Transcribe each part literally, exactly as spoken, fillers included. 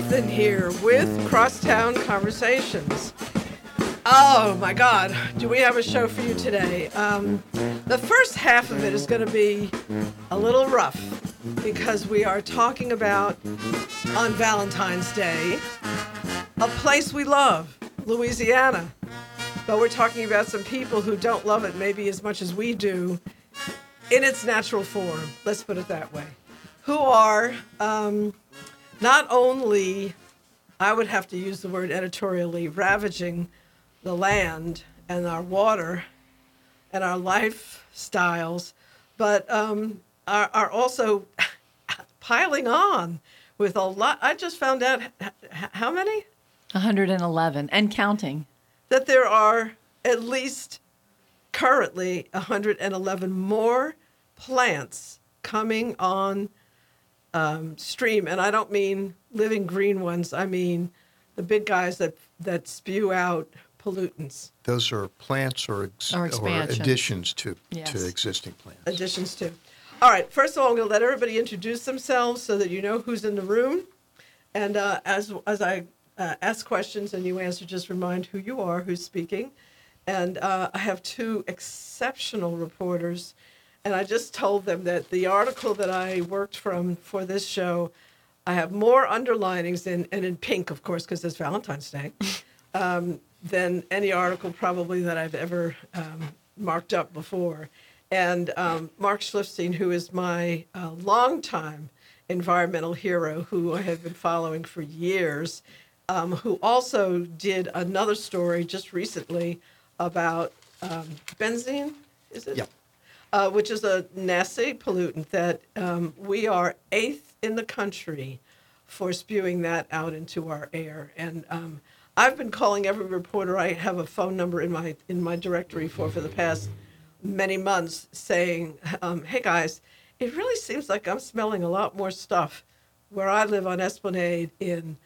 Nathan here with Crosstown Conversations. Oh my God, do we have a show for you today? Um, the first half of it is going to be a little rough because we are talking about, on Valentine's Day, a place we love, Louisiana. But we're talking about some people who don't love it maybe as much as we do in its natural form, let's put it that way, who are um, not only, I would have to use the word editorially, ravaging the land and our water and our lifestyles, but um, are, are also piling on with a lot. I just found out h- how many? one hundred eleven and counting. That there are at least currently one hundred eleven more plants coming on um, stream. And I don't mean living green ones. I mean the big guys that that spew out pollutants. Those are plants or, ex- or, or additions to, yes. to existing plants. Additions to. All right. First of all, I'm going to let everybody introduce themselves so that you know who's in the room. And uh, as as I... Uh, ask questions and you answer, just remind who you are, who's speaking. And uh, I have two exceptional reporters, and I just told them that the article that I worked from for this show, I have more underlinings in, and in pink, of course, because it's Valentine's Day, um, than any article probably that I've ever um, marked up before. And um, Mark Schleifstein, who is my uh, longtime environmental hero, who I have been following for years, Um, who also did another story just recently about um, benzene, is it? Yeah. Uh, which is a nasty pollutant that um, we are eighth in the country for spewing that out into our air. And um, I've been calling every reporter I have a phone number in my in my directory for for the past many months, saying, um, "Hey guys, it really seems like I'm smelling a lot more stuff where I live on Esplanade in."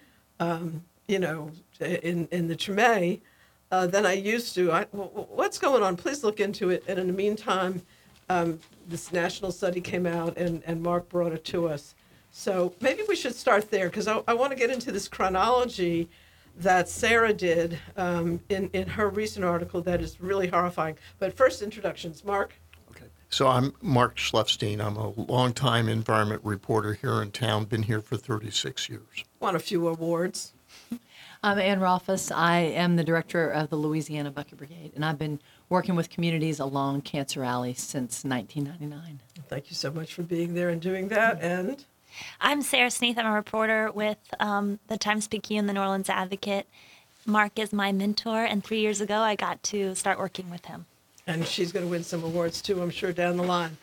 Um, you know, in, in the Treme, uh, than I used to. I, w- w- what's going on? Please look into it. And in the meantime, um, this national study came out, and, and Mark brought it to us. So maybe we should start there, because I, I want to get into this chronology that Sarah did um, in, in her recent article that is really horrifying. But first, introductions. Mark? Okay. So I'm Mark Schleifstein. I'm a longtime environment reporter here in town, been here for thirty-six years. Won a few awards. I'm Anne Rolfes. I am the director of the Louisiana Bucket Brigade, and I've been working with communities along Cancer Alley since nineteen ninety-nine. Thank you so much for being there and doing that. And I'm Sarah Sneath. I'm a reporter with um, the Times-Picayune, the New Orleans Advocate. Mark is my mentor, and three years ago I got to start working with him. And she's going to win some awards too, I'm sure, down the line.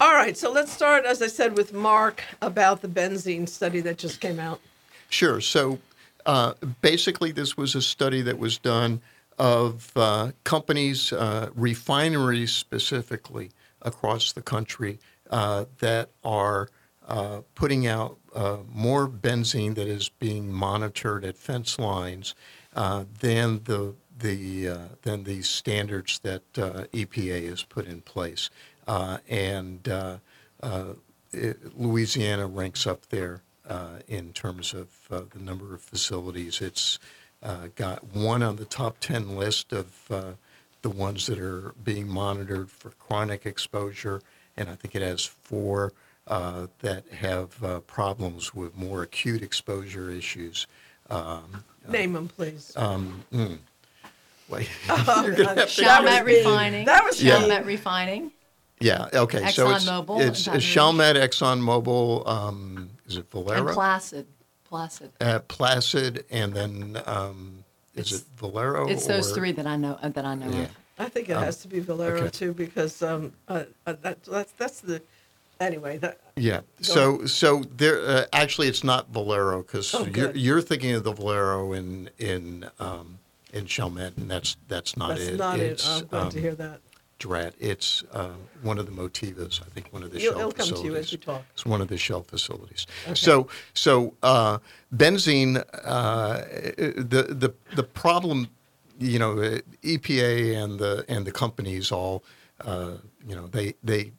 All right, so let's start, as I said, with Mark about the benzene study that just came out. Sure. So uh, basically, this was a study that was done of uh, companies, uh, refineries specifically across the country uh, that are uh, putting out uh, more benzene that is being monitored at fence lines uh, than the the uh, than the standards that uh, E P A has put in place, uh, and uh, uh, it, Louisiana ranks up there. Uh, in terms of uh, the number of facilities. It's uh, got one on the top ten list of uh, the ones that are being monitored for chronic exposure, and I think it has four uh, that have uh, problems with more acute exposure issues. Um, Name uh, them, please. Um, mm. Wait. Oh, Chalmette Refining. That was Chalmette yeah. Refining. Yeah, okay. ExxonMobil. So it's, Mobil, it's, it's Chalmette, ExxonMobil, um, is it Valero? And Placid. Placid. Uh, Placid, and then um, is it's, it Valero? It's or? Those three that I know that I know yeah. of. I think it um, has to be Valero, okay. too, because um, uh, uh, that, that's, that's the, anyway. That, yeah, so ahead. so there. Uh, actually it's not Valero, because oh, you're, you're thinking of the Valero in in um, in Chalmette, and that's, that's not that's it. That's not it's, it. I'm glad um, to hear that. Drat. It's uh, one of the Motivas, I think, one of the You'll, shell it'll facilities. It'll come to you as you talk. It's one of the shell facilities. Okay. So, so uh, benzene, uh, the the the problem, you know, E P A and the and the companies all, uh, you know, they they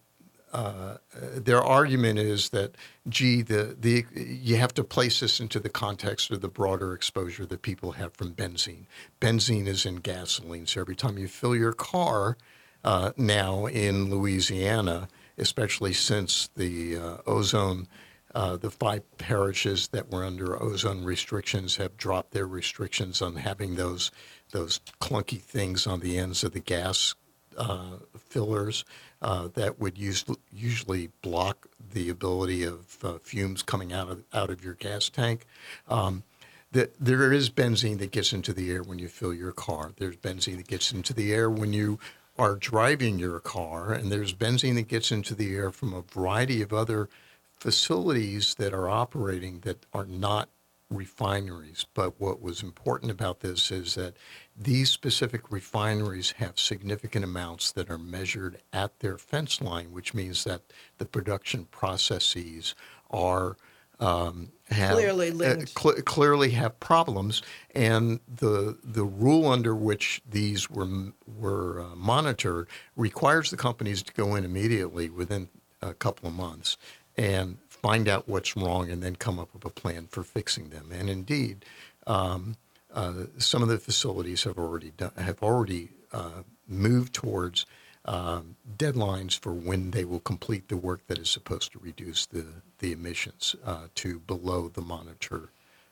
uh, their argument is that, gee, the the you have to place this into the context of the broader exposure that people have from benzene. Benzene is in gasoline, so every time you fill your car uh, now in Louisiana, especially since the uh, ozone, uh, the five parishes that were under ozone restrictions have dropped their restrictions on having those those clunky things on the ends of the gas uh, fillers uh, that would use, usually block the ability of uh, fumes coming out of out of your gas tank. Um, that there is benzene that gets into the air when you fill your car. There's benzene that gets into the air when you are driving your car, and there's benzene that gets into the air from a variety of other facilities that are operating that are not refineries. But what was important about this is that these specific refineries have significant amounts that are measured at their fence line, which means that the production processes are um, have, clearly linked. Uh, cl- clearly have problems, and the the rule under which these were were uh, monitored requires the companies to go in immediately within a couple of months and find out what's wrong and then come up with a plan for fixing them. And indeed, um, uh, some of the facilities have already done, have already uh, moved towards Um, deadlines for when they will complete the work that is supposed to reduce the, the emissions uh, to below the monitor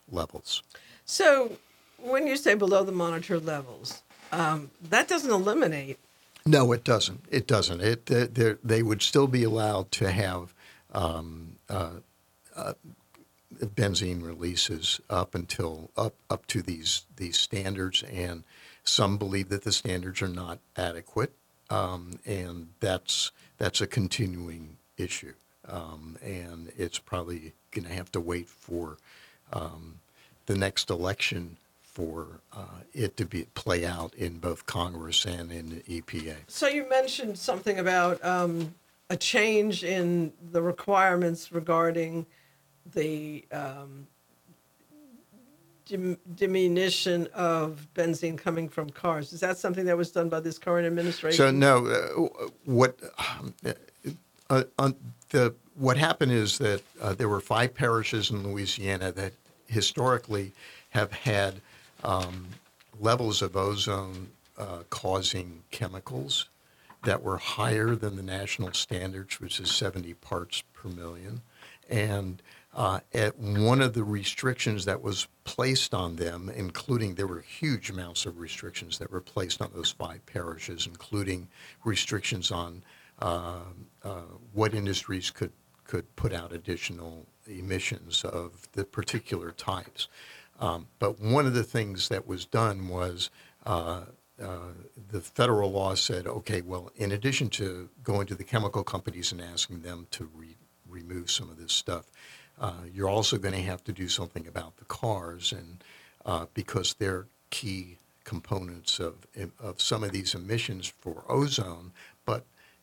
levels. So when you say below the monitor levels, um, that doesn't eliminate. No, it doesn't. It doesn't. It They, they would still be allowed to have um, uh, uh, benzene releases up until up, up to these these standards, and some believe that the standards are not adequate. Um, and that's that's a continuing issue, um, and it's probably going to have to wait for um, the next election for uh, it to be play out in both Congress and in the E P A. So you mentioned something about um, a change in the requirements regarding the um, diminution of benzene coming from cars. Is that something that was done by this current administration? So no, uh, what uh, uh, the what happened is that uh, there were five parishes in Louisiana that historically have had um, levels of ozone uh, causing chemicals that were higher than the national standards, which is seventy parts per million. And Uh, at one of the restrictions that was placed on them, including there were huge amounts of restrictions that were placed on those five parishes, including restrictions on uh, uh, what industries could, could put out additional emissions of the particular types. Um, but one of the things that was done was uh, uh, the federal law said, okay, well, in addition to going to the chemical companies and asking them to re- remove some of this stuff, Uh, you're also going to have to do something about the cars, and uh, because they're key components of of some of these emissions for ozone, but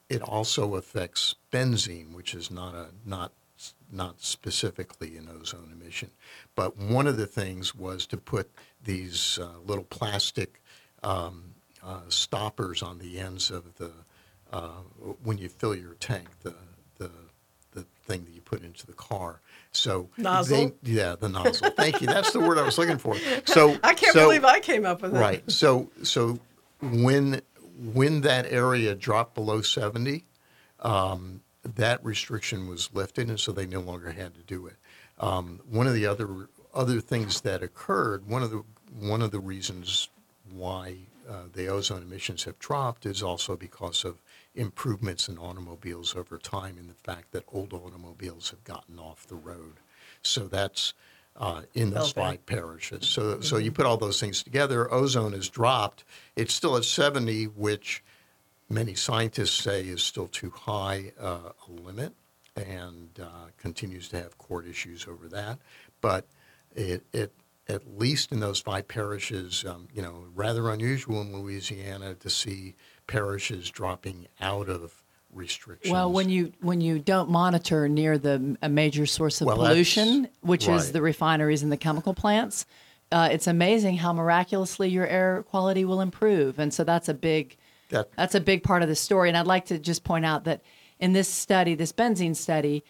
it also affects benzene, which is not a not not specifically an ozone emission. But one of the things was to put these uh, little plastic um, uh, stoppers on the ends of the uh, when you fill your tank, the the the thing that you put into the car. So nozzle? They, yeah, the nozzle. Thank you. That's the word I was looking for. So I can't so, believe I came up with that. Right. So so when when that area dropped below seventy, um, that restriction was lifted, and so they no longer had to do it. Um, one of the other other things that occurred, one of the one of the reasons why uh, the ozone emissions have dropped is also because of improvements in automobiles over time, and the fact that old automobiles have gotten off the road. So that's uh, in those okay. five parishes. So mm-hmm. so you put all those things together, ozone has dropped. It's still at seventy, which many scientists say is still too high uh, a limit, and uh, continues to have court issues over that. But it, it at least in those five parishes, um, you know, rather unusual in Louisiana to see parishes dropping out of restrictions. Well, when you when you don't monitor near the a major source of well, pollution, which right. is the refineries and the chemical plants, uh, it's amazing how miraculously your air quality will improve. And so that's a big that, that's a big part of the story. And I'd like to just point out that in this study, this benzene study,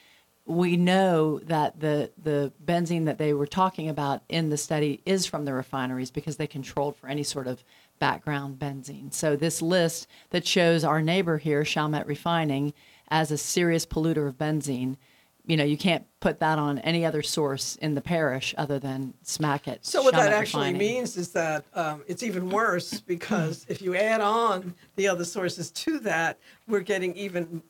we know that the the benzene that they were talking about in the study is from the refineries because they controlled for any sort of background benzene. So this list that shows our neighbor here, Chalmette Refining, as a serious polluter of benzene, you know, you can't put that on any other source in the parish other than smack it. So what that actually means is that um, it's even worse because if you add on the other sources to that, we're getting even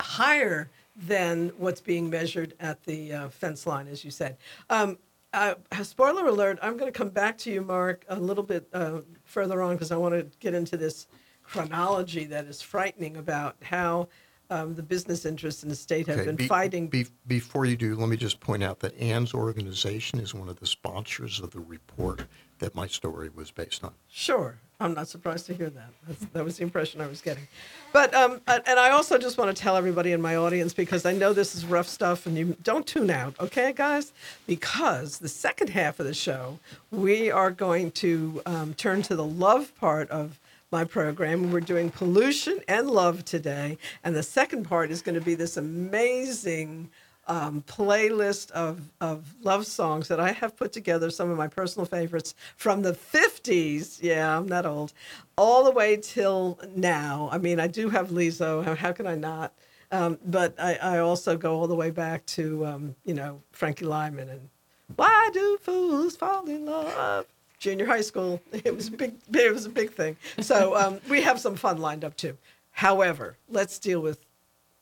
higher than what's being measured at the uh, fence line, as you said. Um, uh, spoiler alert, I'm going to come back to you, Mark, a little bit uh, further on because I want to get into this chronology that is frightening about how Um, the business interests in the state have okay. been be, fighting. Be, before you do, let me just point out that Anne's organization is one of the sponsors of the report that my story was based on. Sure. I'm not surprised to hear that. That's, that was the impression I was getting. But um, and I also just want to tell everybody in my audience, because I know this is rough stuff, and you don't tune out, okay, guys? Because the second half of the show, we are going to um, turn to the love part of my program. We're doing pollution and love today, and the second part is going to be this amazing um, playlist of, of love songs that I have put together, some of my personal favorites from the fifties, yeah, I'm that old, all the way till now. I mean, I do have Lizzo, how, how can I not? Um, but I, I also go all the way back to, um, you know, Frankie Lyman and Why Do Fools Fall in Love? Junior high school, it was a big, it was a big thing. So um, we have some fun lined up too. However, let's deal with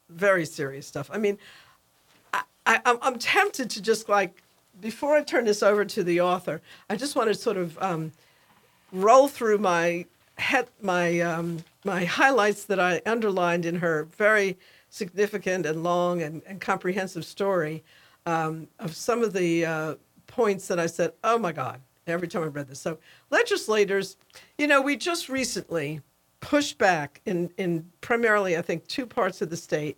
very serious stuff. I mean, I, I, I'm tempted to just like, before I turn this over to the author, I just want to sort of um, roll through my head, my um, my highlights that I underlined in her very significant and long and, and comprehensive story um, of some of the uh, points that I said, oh my God, every time I read this. So legislators, you know, we just recently pushed back in, in primarily, I think, two parts of the state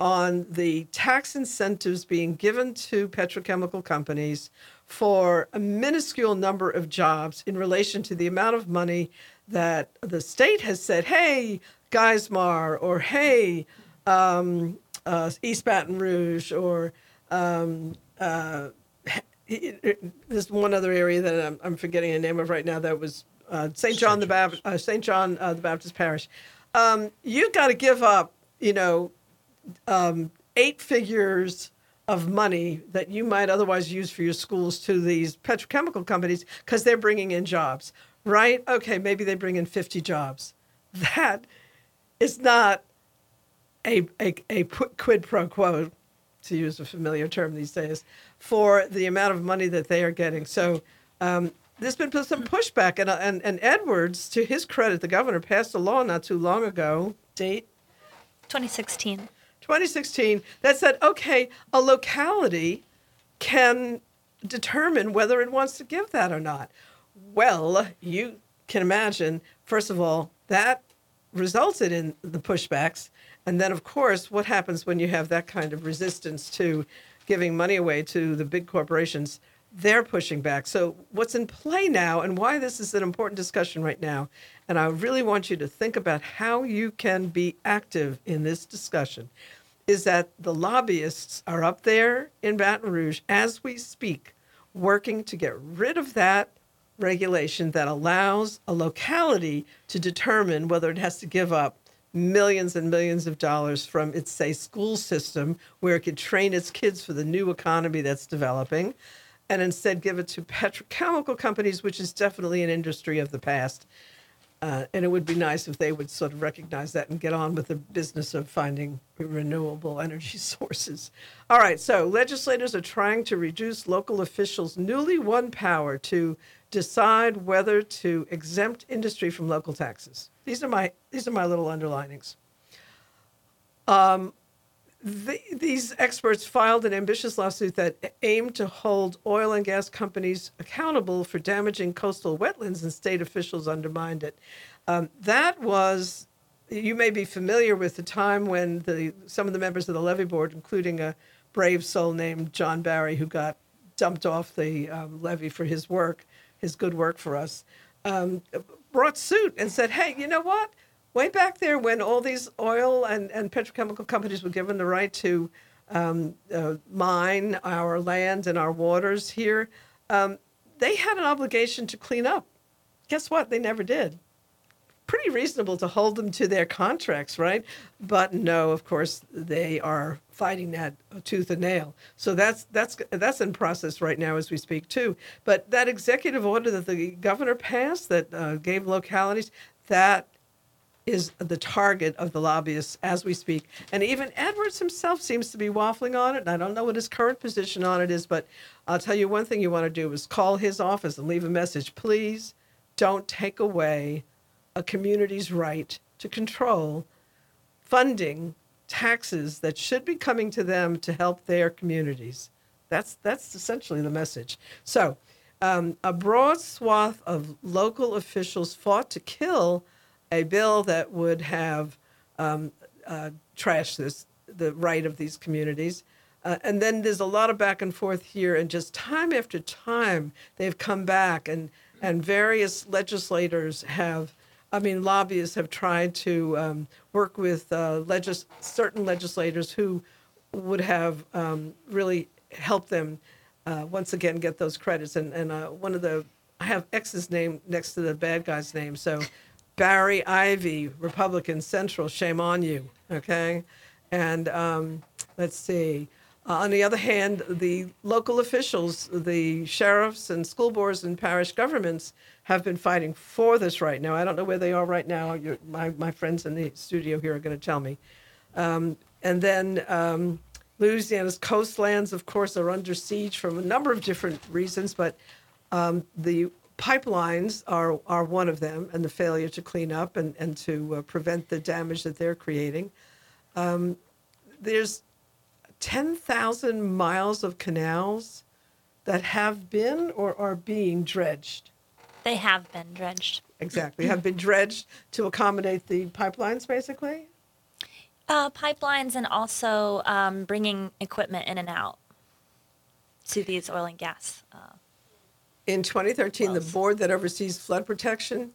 on the tax incentives being given to petrochemical companies for a minuscule number of jobs in relation to the amount of money that the state has said, hey, Geismar, or hey, um, uh, East Baton Rouge, or um, uh, there's one other area that I'm, I'm forgetting the name of right now that was uh, Saint John the Baptist, uh, Saint John uh, the Baptist Parish. Um, you've got to give up, you know, um, eight figures of money that you might otherwise use for your schools to these petrochemical companies because they're bringing in jobs, right? Okay, maybe they bring in fifty jobs. That is not a a, a quid pro quo, to use a familiar term these days, for the amount of money that they are getting. So um, there's been some pushback. And, and, and Edwards, to his credit, the governor passed a law not too long ago. Date? twenty sixteen twenty sixteen that said, okay, a locality can determine whether it wants to give that or not. Well, you can imagine, first of all, that resulted in the pushbacks. And then, of course, what happens when you have that kind of resistance to giving money away to the big corporations? They're pushing back. So what's in play now and why this is an important discussion right now, and I really want you to think about how you can be active in this discussion, is that the lobbyists are up there in Baton Rouge as we speak, working to get rid of that regulation that allows a locality to determine whether it has to give up millions and millions of dollars from its, say, school system, where it could train its kids for the new economy that's developing, and instead give it to petrochemical companies, which is definitely an industry of the past. Uh, and it would be nice if they would sort of recognize that and get on with the business of finding renewable energy sources. All right, so legislators are trying to reduce local officials' newly won power to decide whether to exempt industry from local taxes. These are my these are my little underlinings. Um, the, these experts filed an ambitious lawsuit that aimed to hold oil and gas companies accountable for damaging coastal wetlands, and state officials undermined it. Um, that was, you may be familiar with the time when the some of the members of the levee board, including a brave soul named John Barry, who got dumped off the um, levee for his work, his good work for us, um, brought suit and said, hey, you know what? way back there when all these oil and, and petrochemical companies were given the right to um, uh, mine our land and our waters here, um, they had an obligation to clean up. Guess what? They never did. Pretty reasonable to hold them to their contracts, right? But no, of course, they are fighting that tooth and nail. So that's that's that's in process right now as we speak, too. But that executive order that the governor passed that uh, gave localities, that is the target of the lobbyists as we speak. And even Edwards himself seems to be waffling on it. And I don't know what his current position on it is, but I'll tell you one thing you want to do is call his office and leave a message. Please don't take away a community's right to control funding, taxes that should be coming to them to help their communities. That's that's essentially the message. So um, a broad swath of local officials fought to kill a bill that would have um, uh, trashed this, the right of these communities. Uh, and then there's a lot of back and forth here, and just time after time, they've come back, and, and various legislators have I mean, lobbyists have tried to um, work with uh, legis- certain legislators who would have um, really helped them uh, once again get those credits. And, and uh, one of the, I have X's name next to the bad guy's name. So Barry Ivey, Republican Central, shame on you, okay? And um, let's see. Uh, on the other hand, the local officials, the sheriffs and school boards and parish governments have been fighting for this right now. I don't know where they are right now. You're, my, my friends in the studio here are going to tell me. Um, and then um, Louisiana's coastlands, of course, are under siege from a number of different reasons, but um, the pipelines are, are one of them, and the failure to clean up and, and to uh, prevent the damage that they're creating. Um, there's ten thousand miles of canals that have been or are being dredged. They have been dredged. Exactly. Have been dredged to accommodate the pipelines, basically? Uh, pipelines and also um, bringing equipment in and out to these oil and gas. Uh, in twenty thirteen, wells. The board that oversees flood protection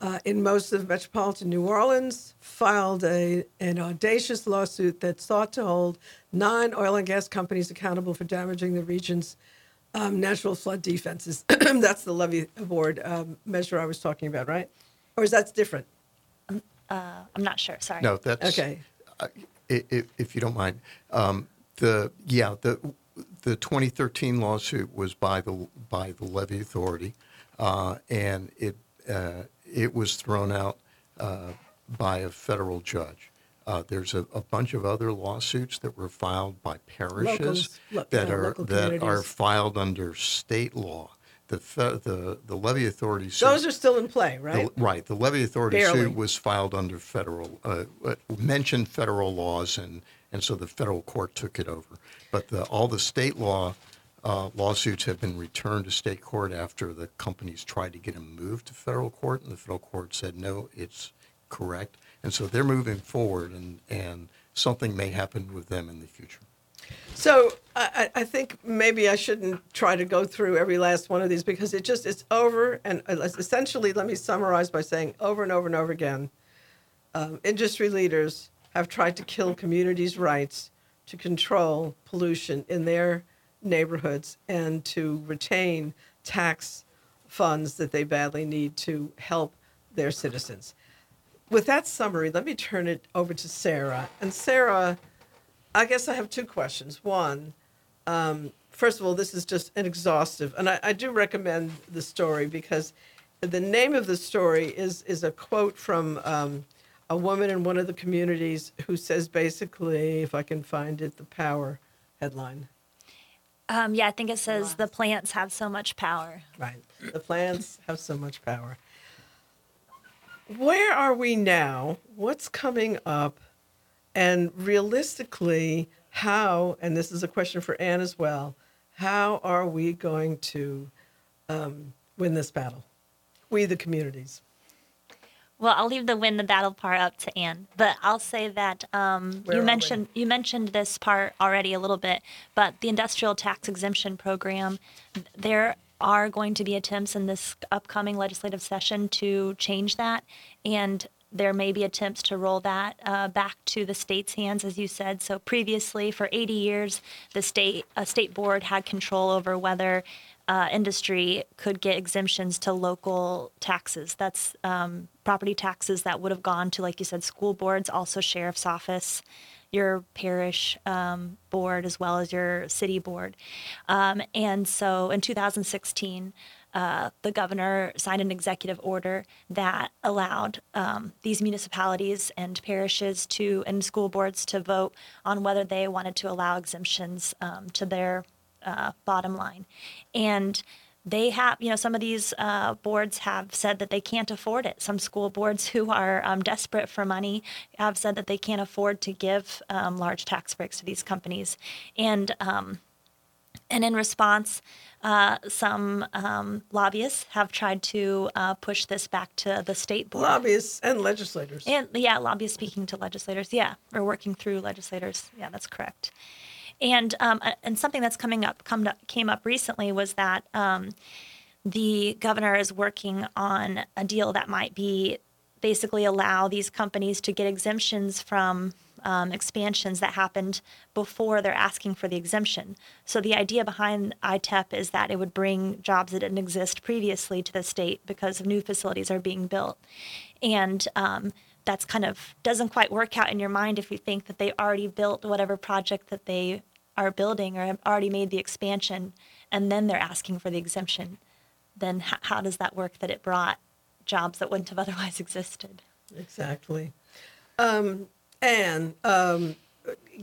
Uh, in most of metropolitan New Orleans, filed a, an audacious lawsuit that sought to hold nine oil and gas companies accountable for damaging the region's um, natural flood defenses. That's the levee board um, measure I was talking about, right? Or is that different? Um, uh, I'm not sure. Sorry. No, that's okay. Uh, if, if you don't mind, um, the yeah the the twenty thirteen lawsuit was by the by the levee authority, uh, and it. Uh, It was thrown out uh, by a federal judge. Uh, there's a, a bunch of other lawsuits that were filed by parishes Locals, that uh, are that are filed under state law. The fe- the the levee authority suit, those are still in play, right? The, right. The levee authority Barely. suit was filed under federal uh, mentioned federal laws, and, and so the federal court took it over. But the, all the state law. Uh, lawsuits have been returned to state court after the companies tried to get them moved to federal court, and the federal court said, no, it's correct. And so they're moving forward, and, and something may happen with them in the future. So I, I think maybe I shouldn't try to go through every last one of these, because it just it's over. And essentially, let me summarize by saying over and over and over again, um, industry leaders have tried to kill communities' rights to control pollution in their neighborhoods and to retain tax funds that they badly need to help their citizens. With that summary, let me turn it over to Sarah. And Sarah, I guess I have two questions. One, um, first of all, this is just an exhaustive, and I, I do recommend the story, because the name of the story is, is a quote from um, a woman in one of the communities who says basically, if I can find it, the power headline. Um, yeah, I think it says the plants have so much power. Right. The plants have so much power. Where are we now? What's coming up? And realistically, how, and this is a question for Anne as well, how are we going to um, win this battle? We, the communities. Well, I'll leave the win the battle part up to Anne, but I'll say that um, you mentioned you mentioned this part already a little bit, but the industrial tax exemption program, there are going to be attempts in this upcoming legislative session to change that, and there may be attempts to roll that uh, back to the state's hands, as you said. So previously, for eighty years, the state uh, state board had control over whether uh, industry could get exemptions to local taxes. That's um, property taxes that would have gone to, like you said, school boards, also sheriff's office, your parish um, board, as well as your city board. Um, and so in two thousand sixteen, uh, the governor signed an executive order that allowed um, these municipalities and parishes to and school boards to vote on whether they wanted to allow exemptions um, to their uh, bottom line. And they have, you know, some of these uh, boards have said that they can't afford it. Some school boards who are um, desperate for money have said that they can't afford to give um, large tax breaks to these companies. And um, and in response, uh, some um, lobbyists have tried to uh, push this back to the state board. Lobbyists and legislators. And yeah, lobbyists speaking to legislators. Yeah, or working through legislators. Yeah, that's correct. And um, and something that's coming up, come to, came up recently was that um, the governor is working on a deal that might be basically allow these companies to get exemptions from um, expansions that happened before they're asking for the exemption. So the idea behind I T E P is that it would bring jobs that didn't exist previously to the state because new facilities are being built. And um, that's kind of doesn't quite work out in your mind if you think that they already built whatever project that they are building or have already made the expansion, and then they're asking for the exemption. Then h- how does that work that it brought jobs that wouldn't have otherwise existed? Exactly. Um, Anne, um,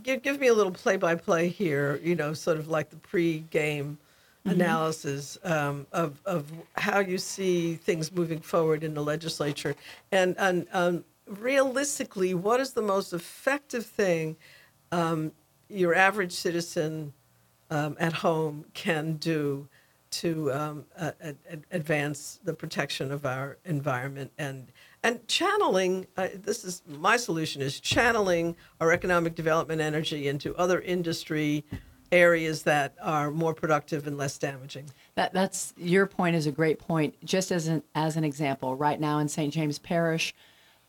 give, give me a little play-by-play here, you know, sort of like the pre-game mm-hmm. analysis um, of, of how you see things moving forward in the legislature. And, and um, realistically, what is the most effective thing um, your average citizen um, at home can do to um, uh, ad- advance the protection of our environment? And and channeling, uh, this is my solution, is channeling our economic development energy into other industry areas that are more productive and less damaging. That that's your point is a great point. Just as an as an example, right now in Saint James Parish,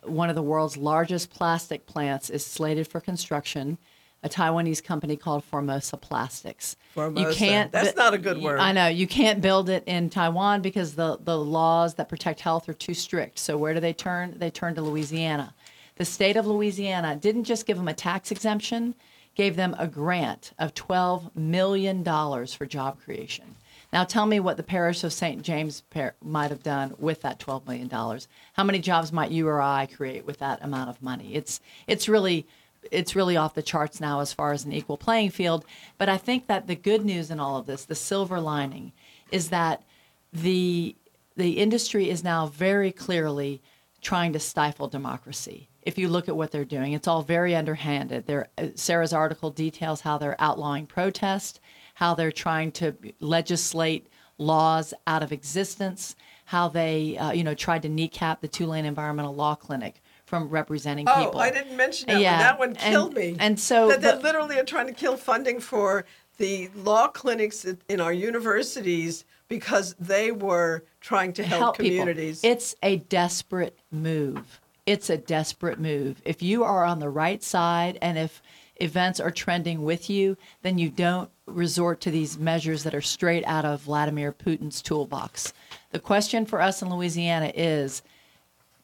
one of the world's largest plastic plants is slated for construction, a Taiwanese company called Formosa Plastics. Formosa. You can't, That's not a good word. I know. You can't build it in Taiwan because the, the laws that protect health are too strict. So where do they turn? They turn to Louisiana. The state of Louisiana didn't just give them a tax exemption, gave them a grant of twelve million dollars for job creation. Now tell me what the parish of Saint James par- might have done with that twelve million dollars. How many jobs might you or I create with that amount of money? It's it's really it's really off the charts now as far as an equal playing field. But I think that the good news in all of this, the silver lining, is that the the industry is now very clearly trying to stifle democracy. If you look at what they're doing, it's all very underhanded. They're, Sarah's article details how they're outlawing protest, how they're trying to legislate laws out of existence, how they, uh, you know, tried to kneecap the Tulane Environmental Law Clinic from representing oh, people. Oh, I didn't mention that yeah. one. That one killed and, me. And so that they literally are trying to kill funding for the law clinics in our universities because they were trying to help, help communities. People. It's a desperate move. It's a desperate move. If you are on the right side and if events are trending with you, then you don't resort to these measures that are straight out of Vladimir Putin's toolbox. The question for us in Louisiana is,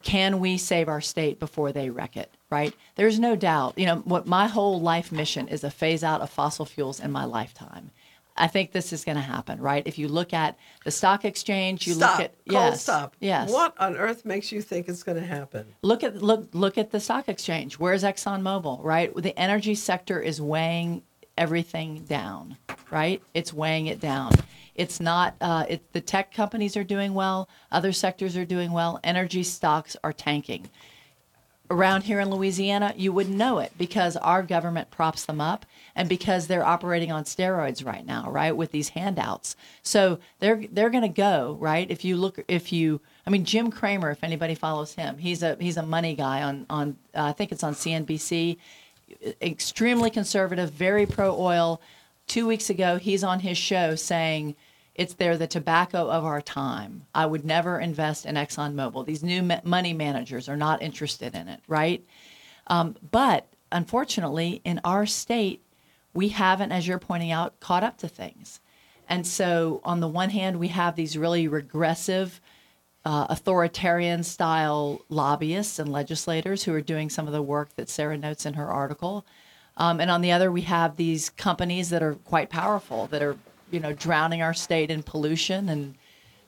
can we save our state before they wreck it, right? There's no doubt. You know, what my whole life mission is a phase out of fossil fuels in my lifetime. I think this is going to happen, right? If you look at the stock exchange, you stop. look at yes, Cold stop. Yes. What on earth makes you think it's going to happen? Look at look look at the stock exchange. Where's ExxonMobil, right? The energy sector is weighing everything down, right? It's weighing it down. It's not. Uh, it, the tech companies are doing well. Other sectors are doing well. Energy stocks are tanking. Around here in Louisiana, you wouldn't know it because our government props them up and because they're operating on steroids right now, right, with these handouts. So they're they're going to go, right? If you look, if you, I mean, Jim Cramer, if anybody follows him, he's a he's a money guy on on uh, I think it's on C N B C, extremely conservative, very pro oil. Two weeks ago, he's on his show saying, It's they're the tobacco of our time. I would never invest in ExxonMobil. These new ma- money managers are not interested in it, right? Um, but unfortunately, in our state, we haven't, as you're pointing out, caught up to things. And so on the one hand, we have these really regressive, uh, authoritarian-style lobbyists and legislators who are doing some of the work that Sarah notes in her article. Um, and on the other, we have these companies that are quite powerful, that are, you know, drowning our state in pollution and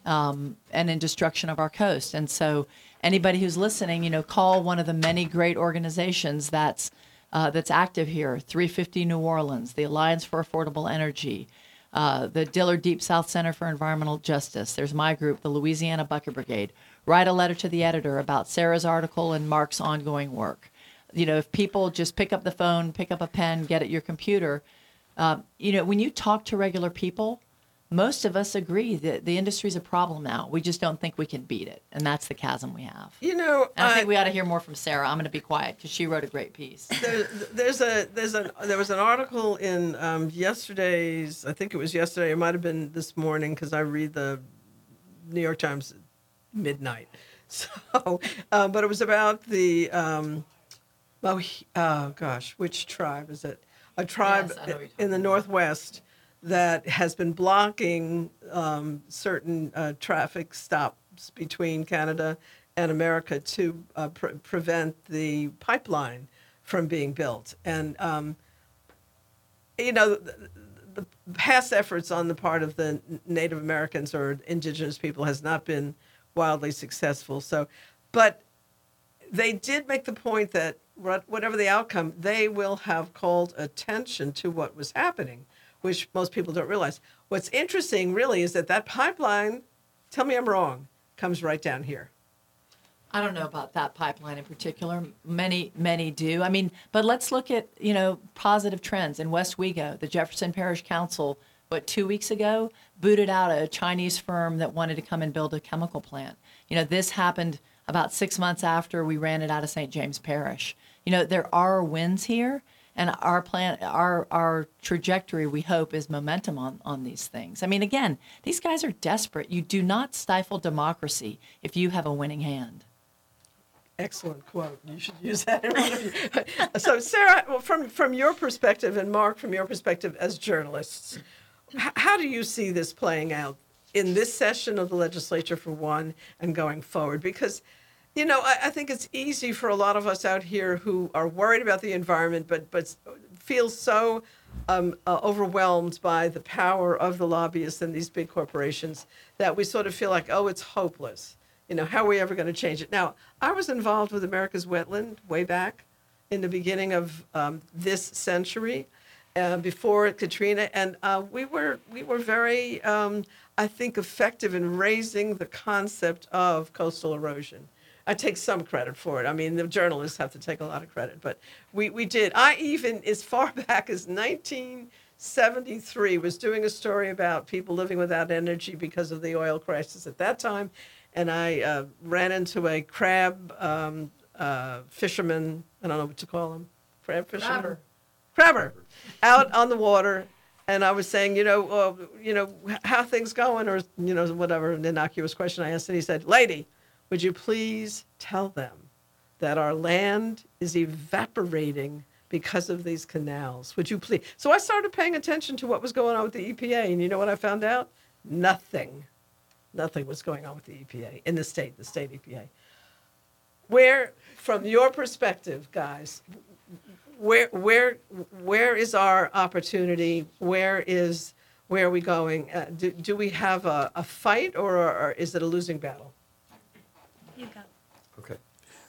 um, and in destruction of our coast. And so anybody who's listening, you know, call one of the many great organizations that's uh, that's active here, three fifty New Orleans, the Alliance for Affordable Energy, uh, the Dillard Deep South Center for Environmental Justice. There's my group, the Louisiana Bucket Brigade. Write a letter to the editor about Sarah's article and Mark's ongoing work. You know, if people just pick up the phone, pick up a pen, get at your computer, uh, you know, when you talk to regular people, most of us agree that the industry's a problem now. We just don't think we can beat it. And that's the chasm we have. You know, and I uh, think we ought to hear more from Sarah. I'm going to be quiet because she wrote a great piece. There, there's a, there's an, there was an article in um, yesterday's, I think it was yesterday, it might have been this morning because I read the New York Times at midnight. So, uh, but it was about the, um, oh, oh gosh, which tribe is it? A tribe yes, in the Northwest about. That has been blocking um, certain uh, traffic stops between Canada and America to uh, pre- prevent the pipeline from being built. And, um, you know, the, the past efforts on the part of the Native Americans or indigenous people has not been wildly successful. So, but they did make the point that whatever the outcome, they will have called attention to what was happening, which most people don't realize. What's interesting really is that that pipeline, tell me I'm wrong, comes right down here. I don't know about that pipeline in particular. Many, many do. I mean, but let's look at, you know, positive trends. In West Wego, the Jefferson Parish Council, but two weeks ago, booted out a Chinese firm that wanted to come and build a chemical plant. You know, this happened about six months after we ran it out of Saint James Parish. You know, there are wins here. And our plan, our our trajectory, we hope, is momentum on, on these things. I mean, again, these guys are desperate. You do not stifle democracy if you have a winning hand. Excellent quote. You should use that in front of you. So, Sarah, well, from, from your perspective, and Mark, from your perspective as journalists, how do you see this playing out in this session of the legislature, for one, and going forward? Because, you know, I, I think it's easy for a lot of us out here who are worried about the environment, but but feel so um, uh, overwhelmed by the power of the lobbyists and these big corporations that we sort of feel like, oh, it's hopeless. You know, how are we ever going to change it? Now, I was involved with America's Wetland way back in the beginning of um, this century, uh, before Katrina, and uh, we were we were very, um, I think, effective in raising the concept of coastal erosion. I take some credit for it. I mean, the journalists have to take a lot of credit, but we, we did. I even, as far back as nineteen seventy-three, was doing a story about people living without energy because of the oil crisis at that time, and I uh, ran into a crab um, uh, fisherman, I don't know what to call him, crab fisherman? Crabber. Crabber, out on the water, and I was saying, you know, uh, you know, how things going, or, you know, whatever, an innocuous question I asked, and he said, lady, would you please tell them that our land is evaporating because of these canals? Would you please? So I started paying attention to what was going on with the E P A, and you know what I found out? Nothing. Nothing was going on with the E P A in the state, the state E P A. Where, from your perspective, guys, where where where is our opportunity? Where is where are we going? Uh, do, do we have a, a fight, or, or is it a losing battle? Okay.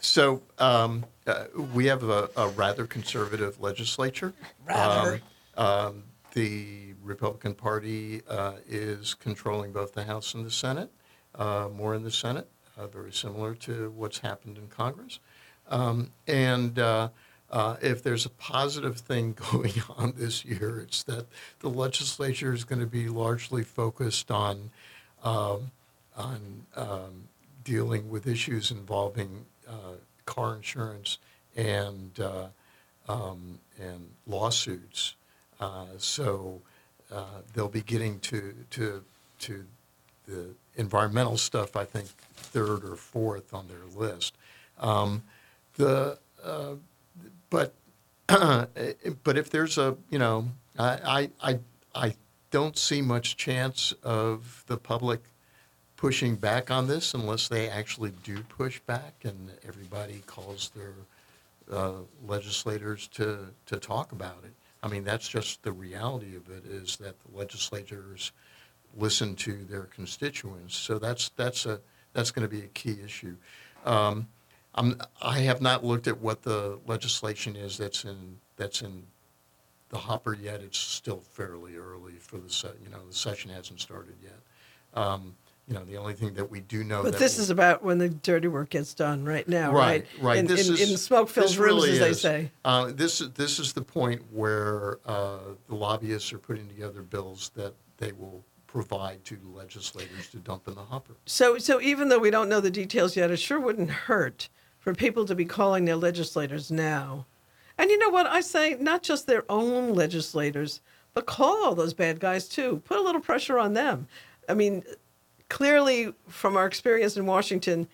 So um, uh, we have a, a rather conservative legislature. Rather. Um, um, the Republican Party uh, is controlling both the House and the Senate, uh, more in the Senate, uh, very similar to what's happened in Congress. Um, and uh, uh, if there's a positive thing going on this year, it's that the legislature is going to be largely focused on, um, on um, dealing with issues involving uh, car insurance and uh, um, and lawsuits, uh, so uh, they'll be getting to to to the environmental stuff, I think third or fourth on their list. Um, the uh, but but if there's a you know I I I don't see much chance of the public pushing back on this unless they actually do push back and everybody calls their uh, legislators to to talk about it. I mean, that's just the reality of it, is that the legislators listen to their constituents. So that's that's a that's going to be a key issue. Um, I'm, I have not looked at what the legislation is that's in that's in the hopper yet. It's still fairly early for the se- you know the session hasn't started yet. Um, you know, the only thing that we do know. But that this will, is about when the dirty work gets done right now, right? Right. right. In, this in, is, in smoke-filled rooms, really as is. they say. Uh, this is this is the point where uh, the lobbyists are putting together bills that they will provide to legislators to dump in the hopper. So, so even though we don't know the details yet, it sure wouldn't hurt for people to be calling their legislators now. And you know what? I say not just their own legislators, but call all those bad guys too. Put a little pressure on them. I mean, clearly from our experience in Washington,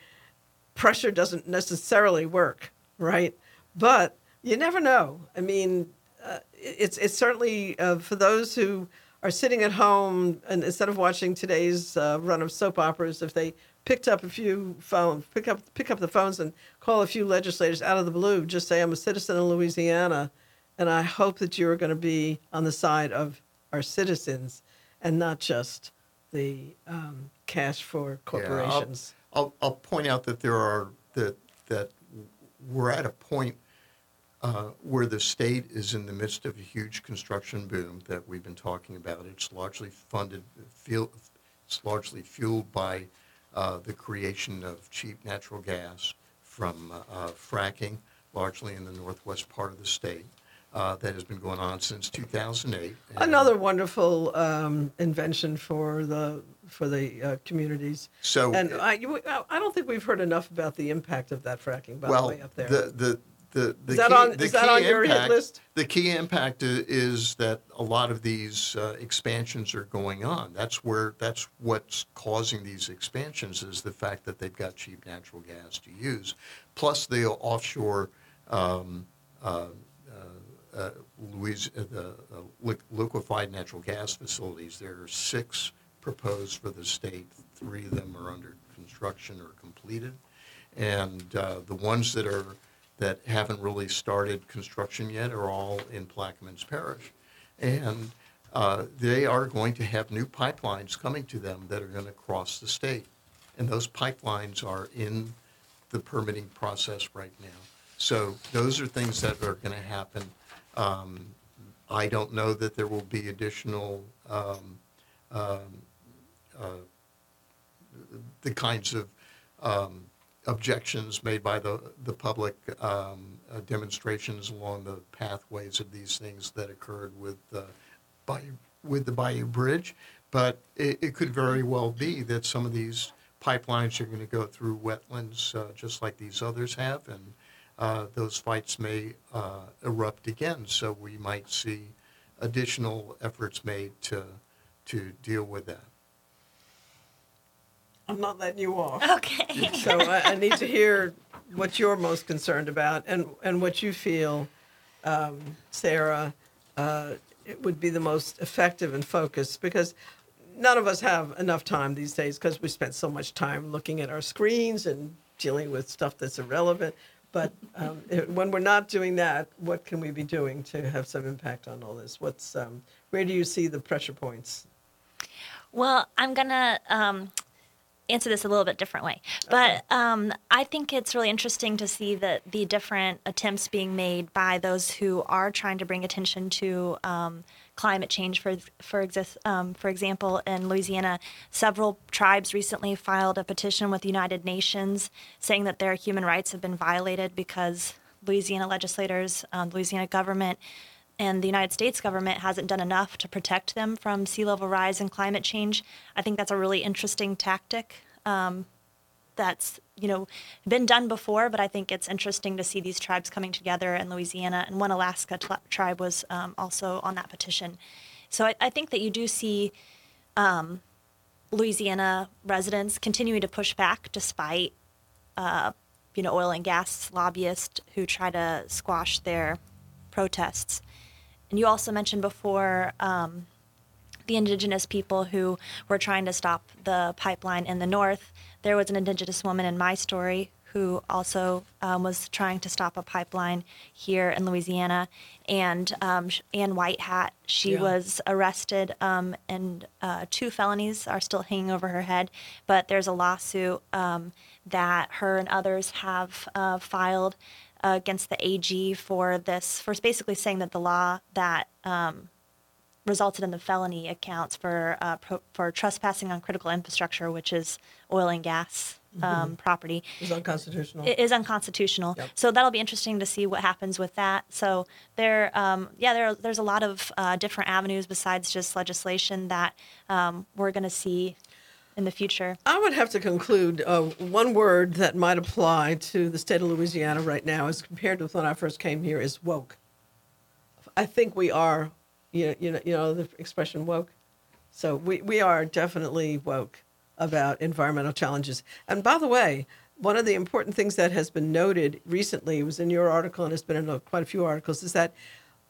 pressure doesn't necessarily work, right? But you never know. I mean, uh, it's, it's certainly uh, for those who are sitting at home, and instead of watching today's uh, run of soap operas, if they picked up a few phone, pick up pick up the phones and call a few legislators out of the blue, just say, I'm a citizen of Louisiana, and I hope that you are going to be on the side of our citizens and not just the um, cash for corporations. Yeah, I'll, I'll I'll point out that there are that that we're at a point Uh, where the state is in the midst of a huge construction boom that we've been talking about. It's largely funded, fuel, it's largely fueled by uh, the creation of cheap natural gas from uh, fracking, largely in the northwest part of the state, uh, that has been going on since two thousand eight. Another wonderful um, invention for the for the uh, communities. So, and I I don't think we've heard enough about the impact of that fracking, by well, the way, up there. The, the, The, the is that key, on, the is that on your impact, hit list? The key impact is, is that a lot of these uh, expansions are going on. That's where that's what's causing these expansions, is the fact that they've got cheap natural gas to use, plus the offshore um, uh, uh, uh, Louis, uh, the uh, li- liquefied natural gas facilities. There are six proposed for the state. Three of them are under construction or completed, and uh, the ones that are that haven't really started construction yet are all in Plaquemines Parish. And uh, they are going to have new pipelines coming to them that are going to cross the state. And those pipelines are in the permitting process right now. So those are things that are going to happen. Um, I don't know that there will be additional, um, um, uh, the kinds of um, objections made by the the public um, uh, demonstrations along the pathways of these things that occurred with the Bayou, with the Bayou Bridge, but it, it could very well be that some of these pipelines are going to go through wetlands uh, just like these others have, and uh, those fights may uh, erupt again. So we might see additional efforts made to to deal with that. I'm not letting you off. Okay. So I, I need to hear what you're most concerned about and, and what you feel, um, Sarah, uh, it would be the most effective and focused, because none of us have enough time these days because we spend so much time looking at our screens and dealing with stuff that's irrelevant. But um, it, when we're not doing that, what can we be doing to have some impact on all this? What's um, where do you see the pressure points? Well, I'm going to... Um... answer this a little bit different way. But um, I think it's really interesting to see the, the different attempts being made by those who are trying to bring attention to um, climate change. For for, exis, um, for example, in Louisiana, several tribes recently filed a petition with the United Nations saying that their human rights have been violated because Louisiana legislators, um, Louisiana government, and the United States government hasn't done enough to protect them from sea level rise and climate change. I think that's a really interesting tactic um, that's, you know, been done before, but I think it's interesting to see these tribes coming together in Louisiana, and one Alaska t- tribe was um, also on that petition. So I, I think that you do see um, Louisiana residents continuing to push back despite, uh, you know, oil and gas lobbyists who try to squash their protests. And you also mentioned before um, the indigenous people who were trying to stop the pipeline in the north. There was an indigenous woman in my story who also um, was trying to stop a pipeline here in Louisiana. And um, Anne Whitehat, she yeah. was arrested, um, and uh, two felonies are still hanging over her head. But there's a lawsuit um, that her and others have uh, filed uh, against the A G for this, for basically saying that the law that um, resulted in the felony accounts for, uh, pro- for trespassing on critical infrastructure, which is oil and gas. Um, mm-hmm. property is unconstitutional. It is unconstitutional. Yep. So that'll be interesting to see what happens with that. So there, um, yeah, there, there's a lot of uh, different avenues besides just legislation that um, we're going to see in the future. I would have to conclude uh, one word that might apply to the state of Louisiana right now, as compared with when I first came here, is woke. I think we are, you know, you know, you know the expression woke. So we, we are definitely woke about environmental challenges. And by the way, one of the important things that has been noted recently, it was in your article and it's been in quite a few articles, is that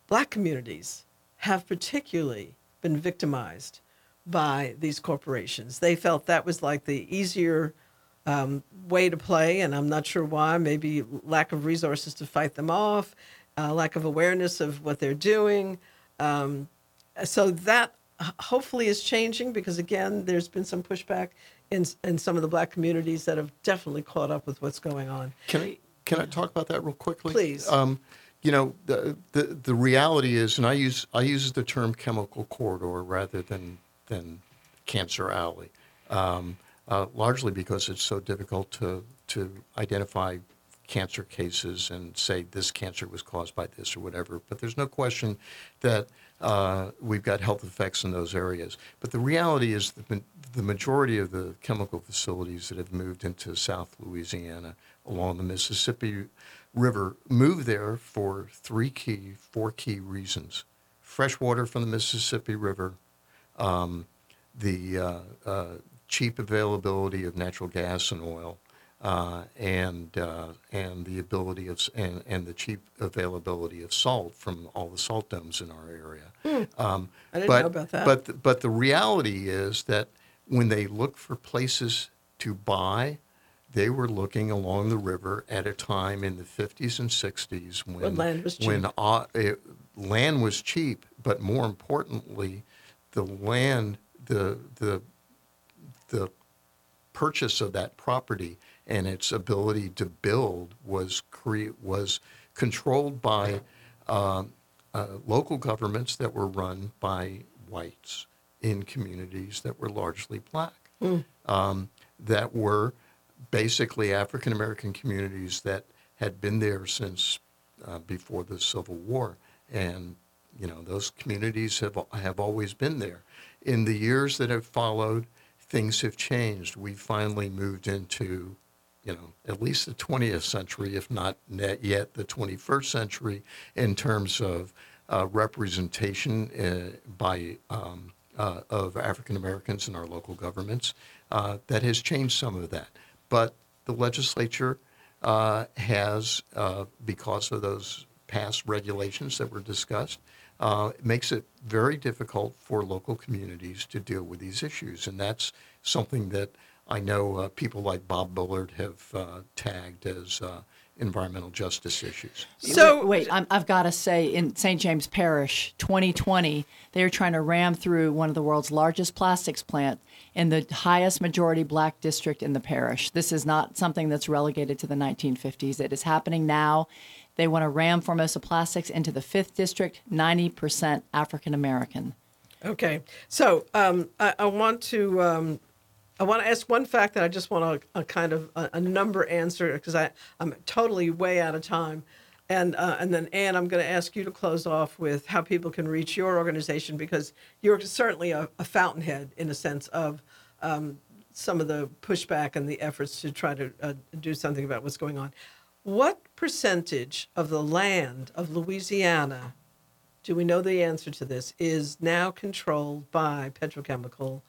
Black communities have particularly been victimized by these corporations. They felt that was like the easier um, way to play, and I'm not sure why, maybe lack of resources to fight them off, uh, lack of awareness of what they're doing. Um, so that hopefully is changing, because again, there's been some pushback in in some of the Black communities that have definitely caught up with what's going on. Can I can I talk about that real quickly? Please. Um, you know, the, the the reality is, and I use I use the term chemical corridor rather than than cancer alley, um, uh, largely because it's so difficult to to identify cancer cases and say this cancer was caused by this or whatever. But there's no question that. Uh, we've got health effects in those areas. But the reality is that the majority of the chemical facilities that have moved into South Louisiana along the Mississippi River moved there for three key, four key reasons. Fresh water from the Mississippi River, um, the uh, uh, cheap availability of natural gas and oil, Uh, and uh, and the ability of and, and the cheap availability of salt from all the salt domes in our area. Mm. Um, I didn't but, know about that. But the, but the reality is that when they look for places to buy, they were looking along the river at a time in the fifties and sixties when well, land was cheap. when uh, it, land was cheap, but more importantly, the land the the the purchase of that property and its ability to build was cre- was controlled by uh, uh, local governments that were run by whites in communities that were largely Black, mm. um, that were basically African-American communities that had been there since uh, before the Civil War. And, you know, those communities have have always been there. In the years that have followed, things have changed. We finally moved into, you know, at least the twentieth century, if not yet the twenty-first century, in terms of uh, representation uh, by um, uh, of African Americans in our local governments. Uh, that has changed some of that, but the legislature uh, has, uh, because of those past regulations that were discussed, uh, it makes it very difficult for local communities to deal with these issues, and that's something that I know uh, people like Bob Bullard have uh, tagged as uh, environmental justice issues. So wait, wait I'm, I've got to say, in Saint James Parish, twenty twenty, they were trying to ram through one of the world's largest plastics plants in the highest majority Black district in the parish. This is not something that's relegated to the nineteen fifties. It is happening now. They want to ram Formosa Plastics into the fifth district, ninety percent African American. Okay, so um, I, I want to... Um, I want to ask one fact that I just want a, a kind of a, a number answer, because I'm totally way out of time. And uh, and then, Anne, I'm going to ask you to close off with how people can reach your organization, because you're certainly a, a fountainhead, in a sense, of um, some of the pushback and the efforts to try to uh, do something about what's going on. What percentage of the land of Louisiana, do we know the answer to this, is now controlled by petrochemical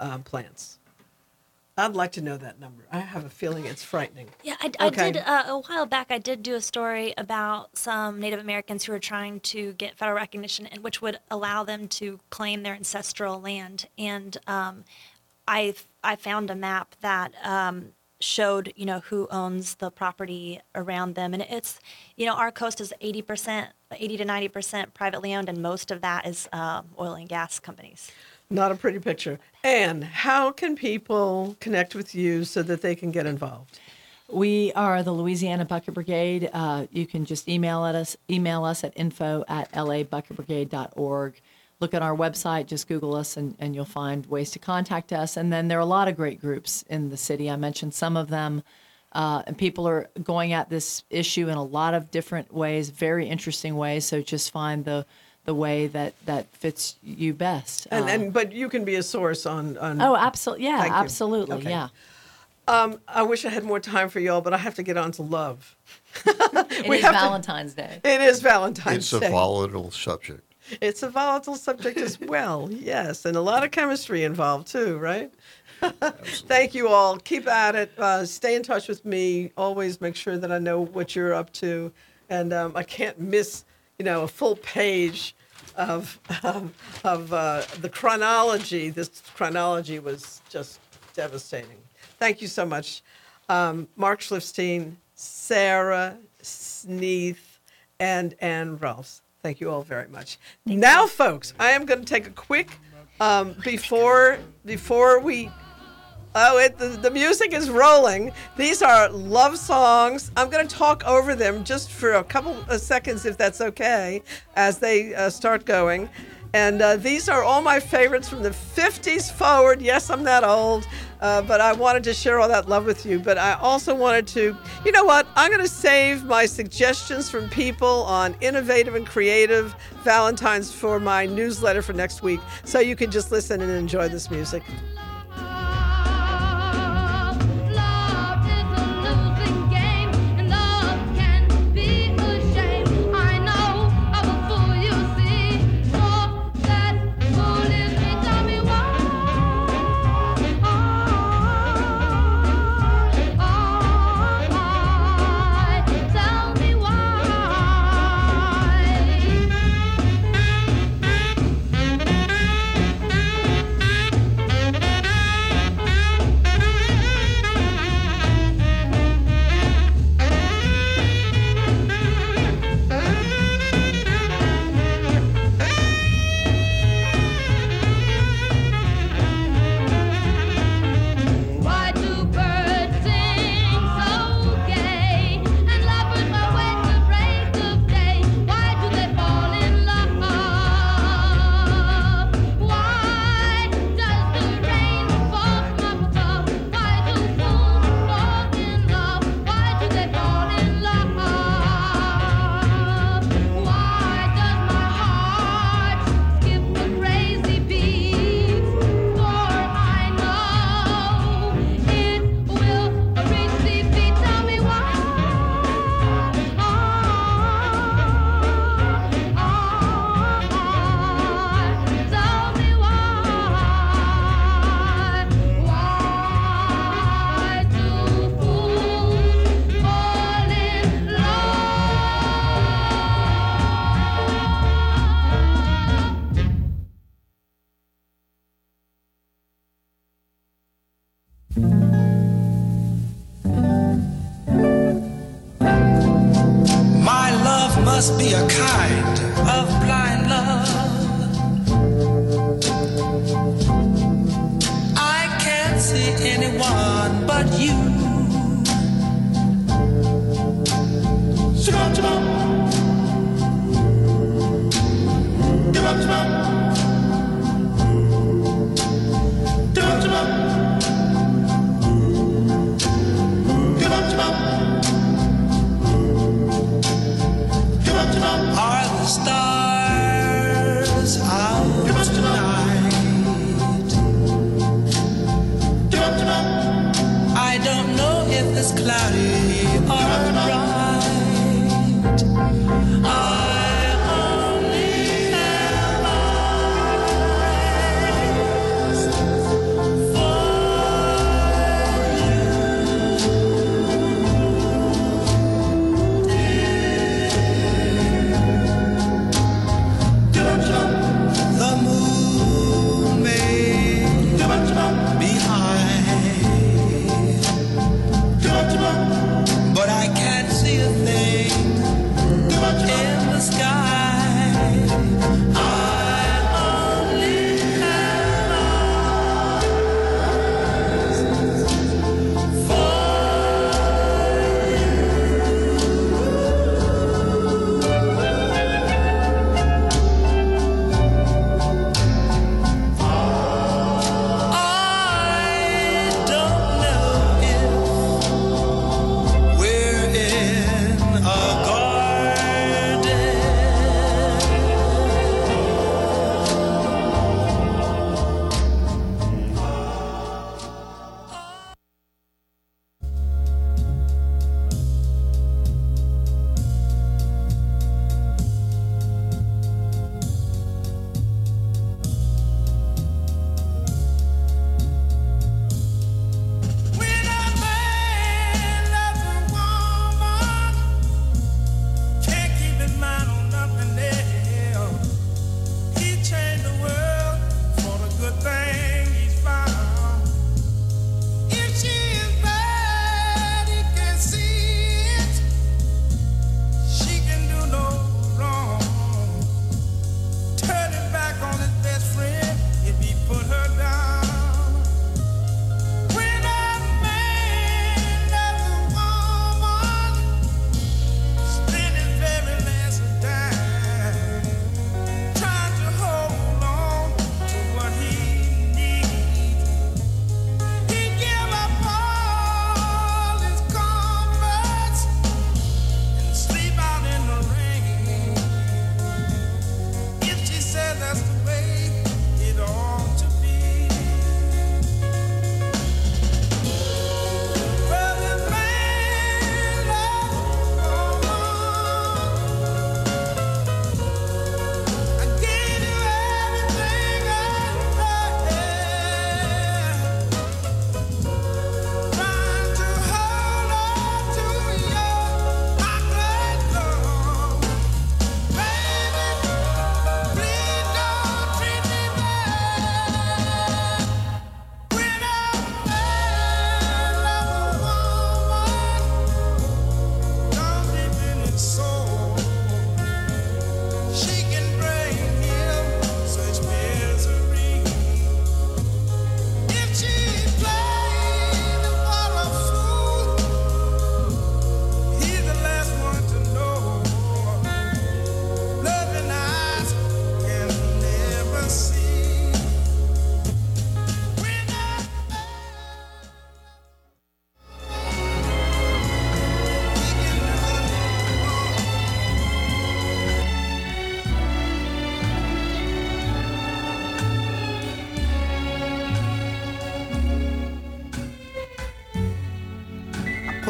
uh, plants? I'd like to know that number. I have a feeling it's frightening. Yeah, I, I okay. did uh, a while back. I did do a story about some Native Americans who are trying to get federal recognition, and which would allow them to claim their ancestral land. And um, I I found a map that um, showed you know who owns the property around them, and it's you know our coast is eighty percent, eighty to ninety percent privately owned, and most of that is uh, oil and gas companies. Not a pretty picture. Anne, how can people connect with you so that they can get involved? We are the Louisiana Bucket Brigade. Uh, you can just email at us, email us at info at l a bucket brigade dot org. Look at our website, just Google us, and, and you'll find ways to contact us. And then there are a lot of great groups in the city. I mentioned some of them. Uh, and people are going at this issue in a lot of different ways, very interesting ways. So just find the the way that, that fits you best. And, uh, and But you can be a source on... on oh, absolutely. Yeah, absolutely. Okay. Yeah. Um, I wish I had more time for y'all, but I have to get on to love. it we is Valentine's to, Day. It is Valentine's Day. It's a volatile subject. It's a volatile subject as well, yes. And a lot of chemistry involved too, right? Thank you all. Keep at it. Uh, stay in touch with me. Always make sure that I know what you're up to. And um, I can't miss... you know, a full page of of, of uh, the chronology. This chronology was just devastating. Thank you so much. Um, Mark Schleifstein, Sarah Sneath, and Anne Rolfes. Thank you all very much. Thank now, you. Folks, I am going to take a quick, um, before before we... Oh, it, the, the music is rolling. These are love songs. I'm going to talk over them just for a couple of seconds, if that's okay, as they uh, start going. And uh, these are all my favorites from the fifties forward. Yes, I'm that old, uh, but I wanted to share all that love with you. But I also wanted to, you know what? I'm going to save my suggestions from people on innovative and creative Valentines for my newsletter for next week. So you can just listen and enjoy this music.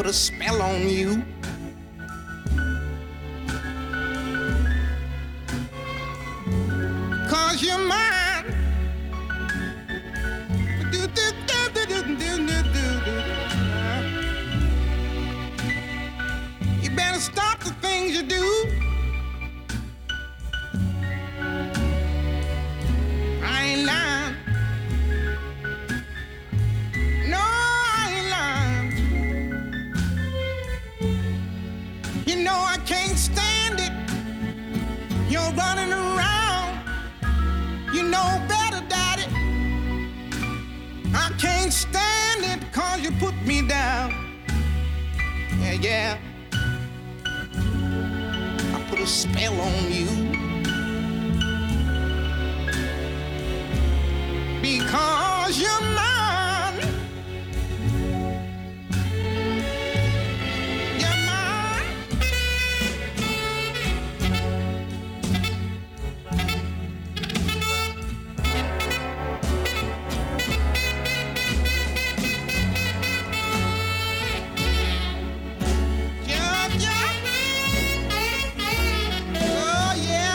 put a spell on you. Cause you're mine. Do, do, do, do, do, do, do. You better stop the things you do. I ain't lying. No, I ain't lying. You know I can't stand it. You're running around. You know better, Daddy. I can't stand it cause you put me down. Yeah, yeah. I put a spell on you. Because you're mine. You're mine. Yeah, yeah. Oh, yeah.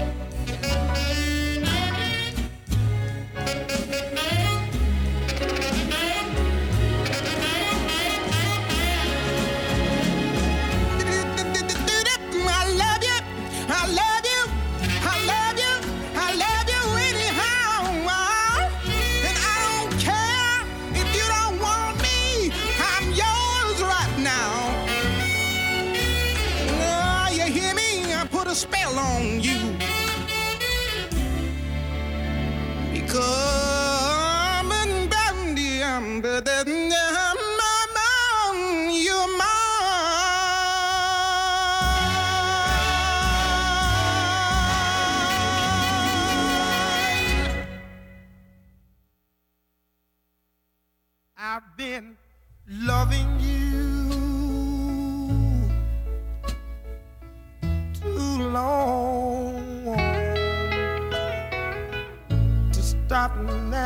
I love you, I love you, I love you, I love you anyhow, and I don't care if you don't want me, I'm yours right now. Oh, you hear me? I put a spell on you because. I've been loving you too long to stop now.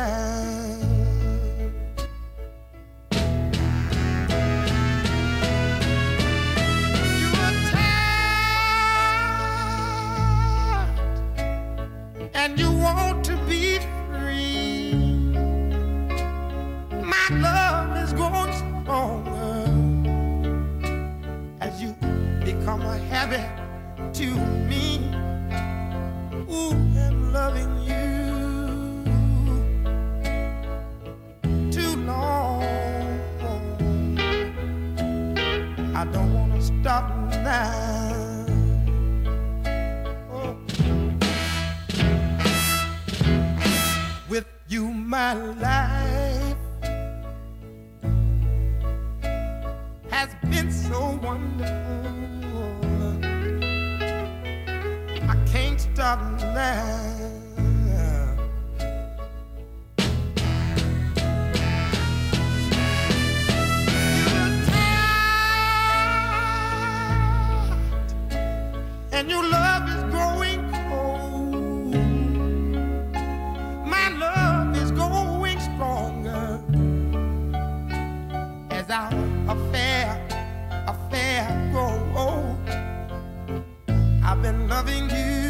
You were tired and you want to be free. My love is growing stronger as you become a habit to me. Ooh, I'm loving you too long. I don't want to stop now. Oh. With you, my life has been so wonderful. I can't stop now. You were tired, and your love is growing cold. My love is growing stronger as I. Affair, affair, go. Oh, I've been loving you.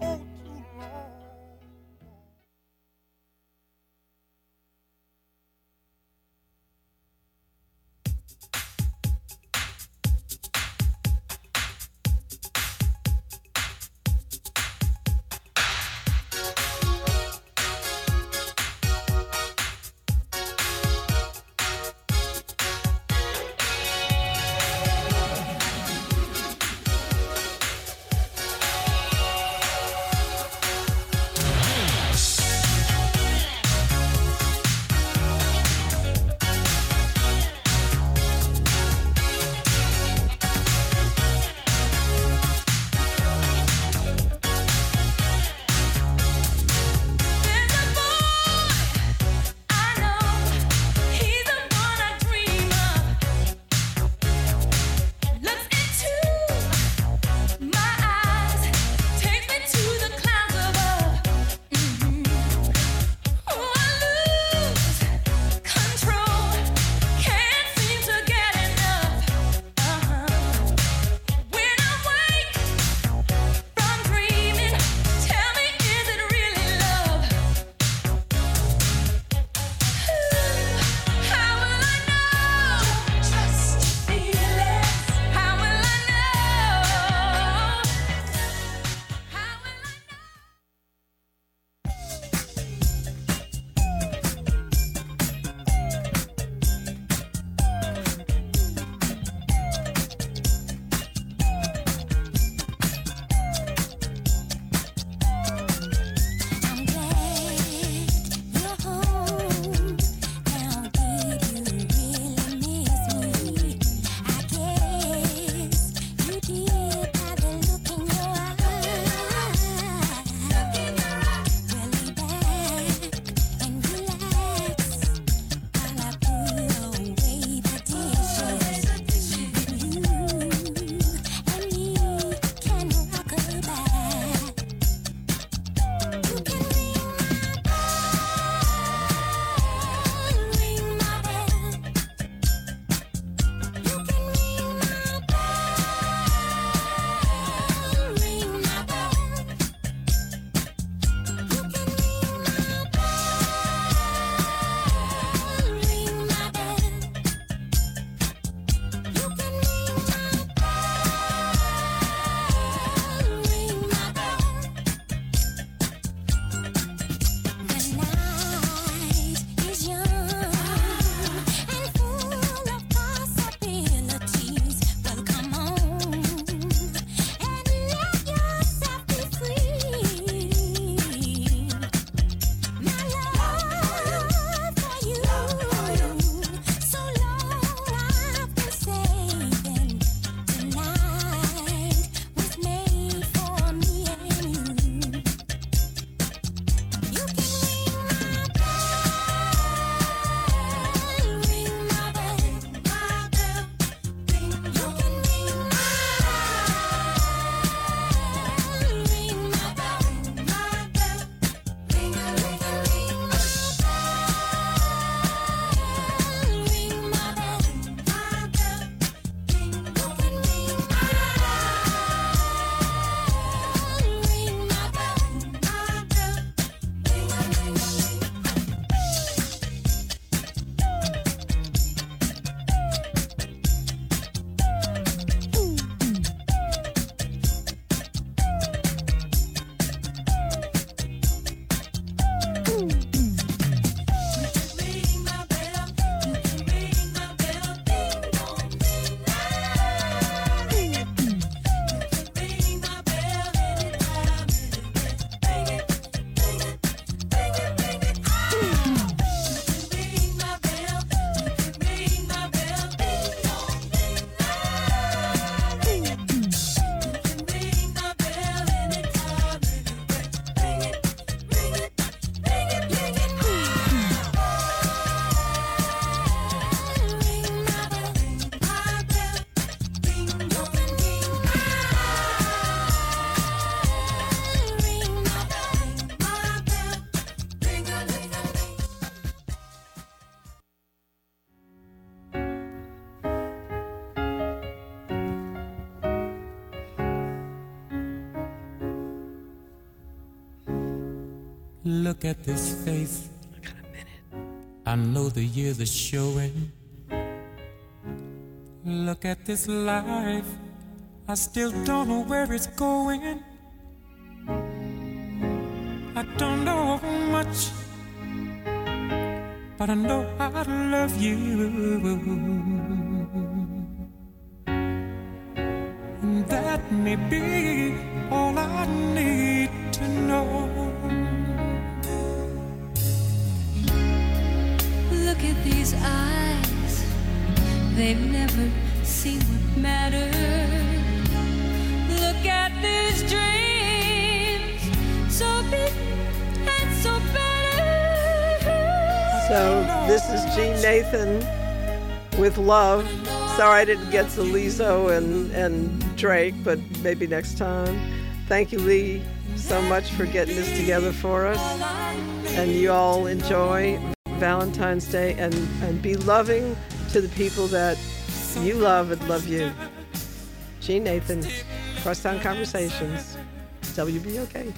Oh, too long. Look at this face. I got a minute. I know the years are showing. Look at this life. I still don't know where it's going. I don't know much, but I know I love you. And that may be all I need to know. Look at these eyes. They've never seen what matters. Look at these dreams, so big and so better. So this is Jean Nathan with Love. Sorry I didn't get Salizo and, and Drake, but maybe next time. Thank you, Lee, so much for getting this together for us. And you all enjoy Valentine's Day and, and be loving to the people that you love and love you. Jean Nathan. Crosstown Conversations, W B O K.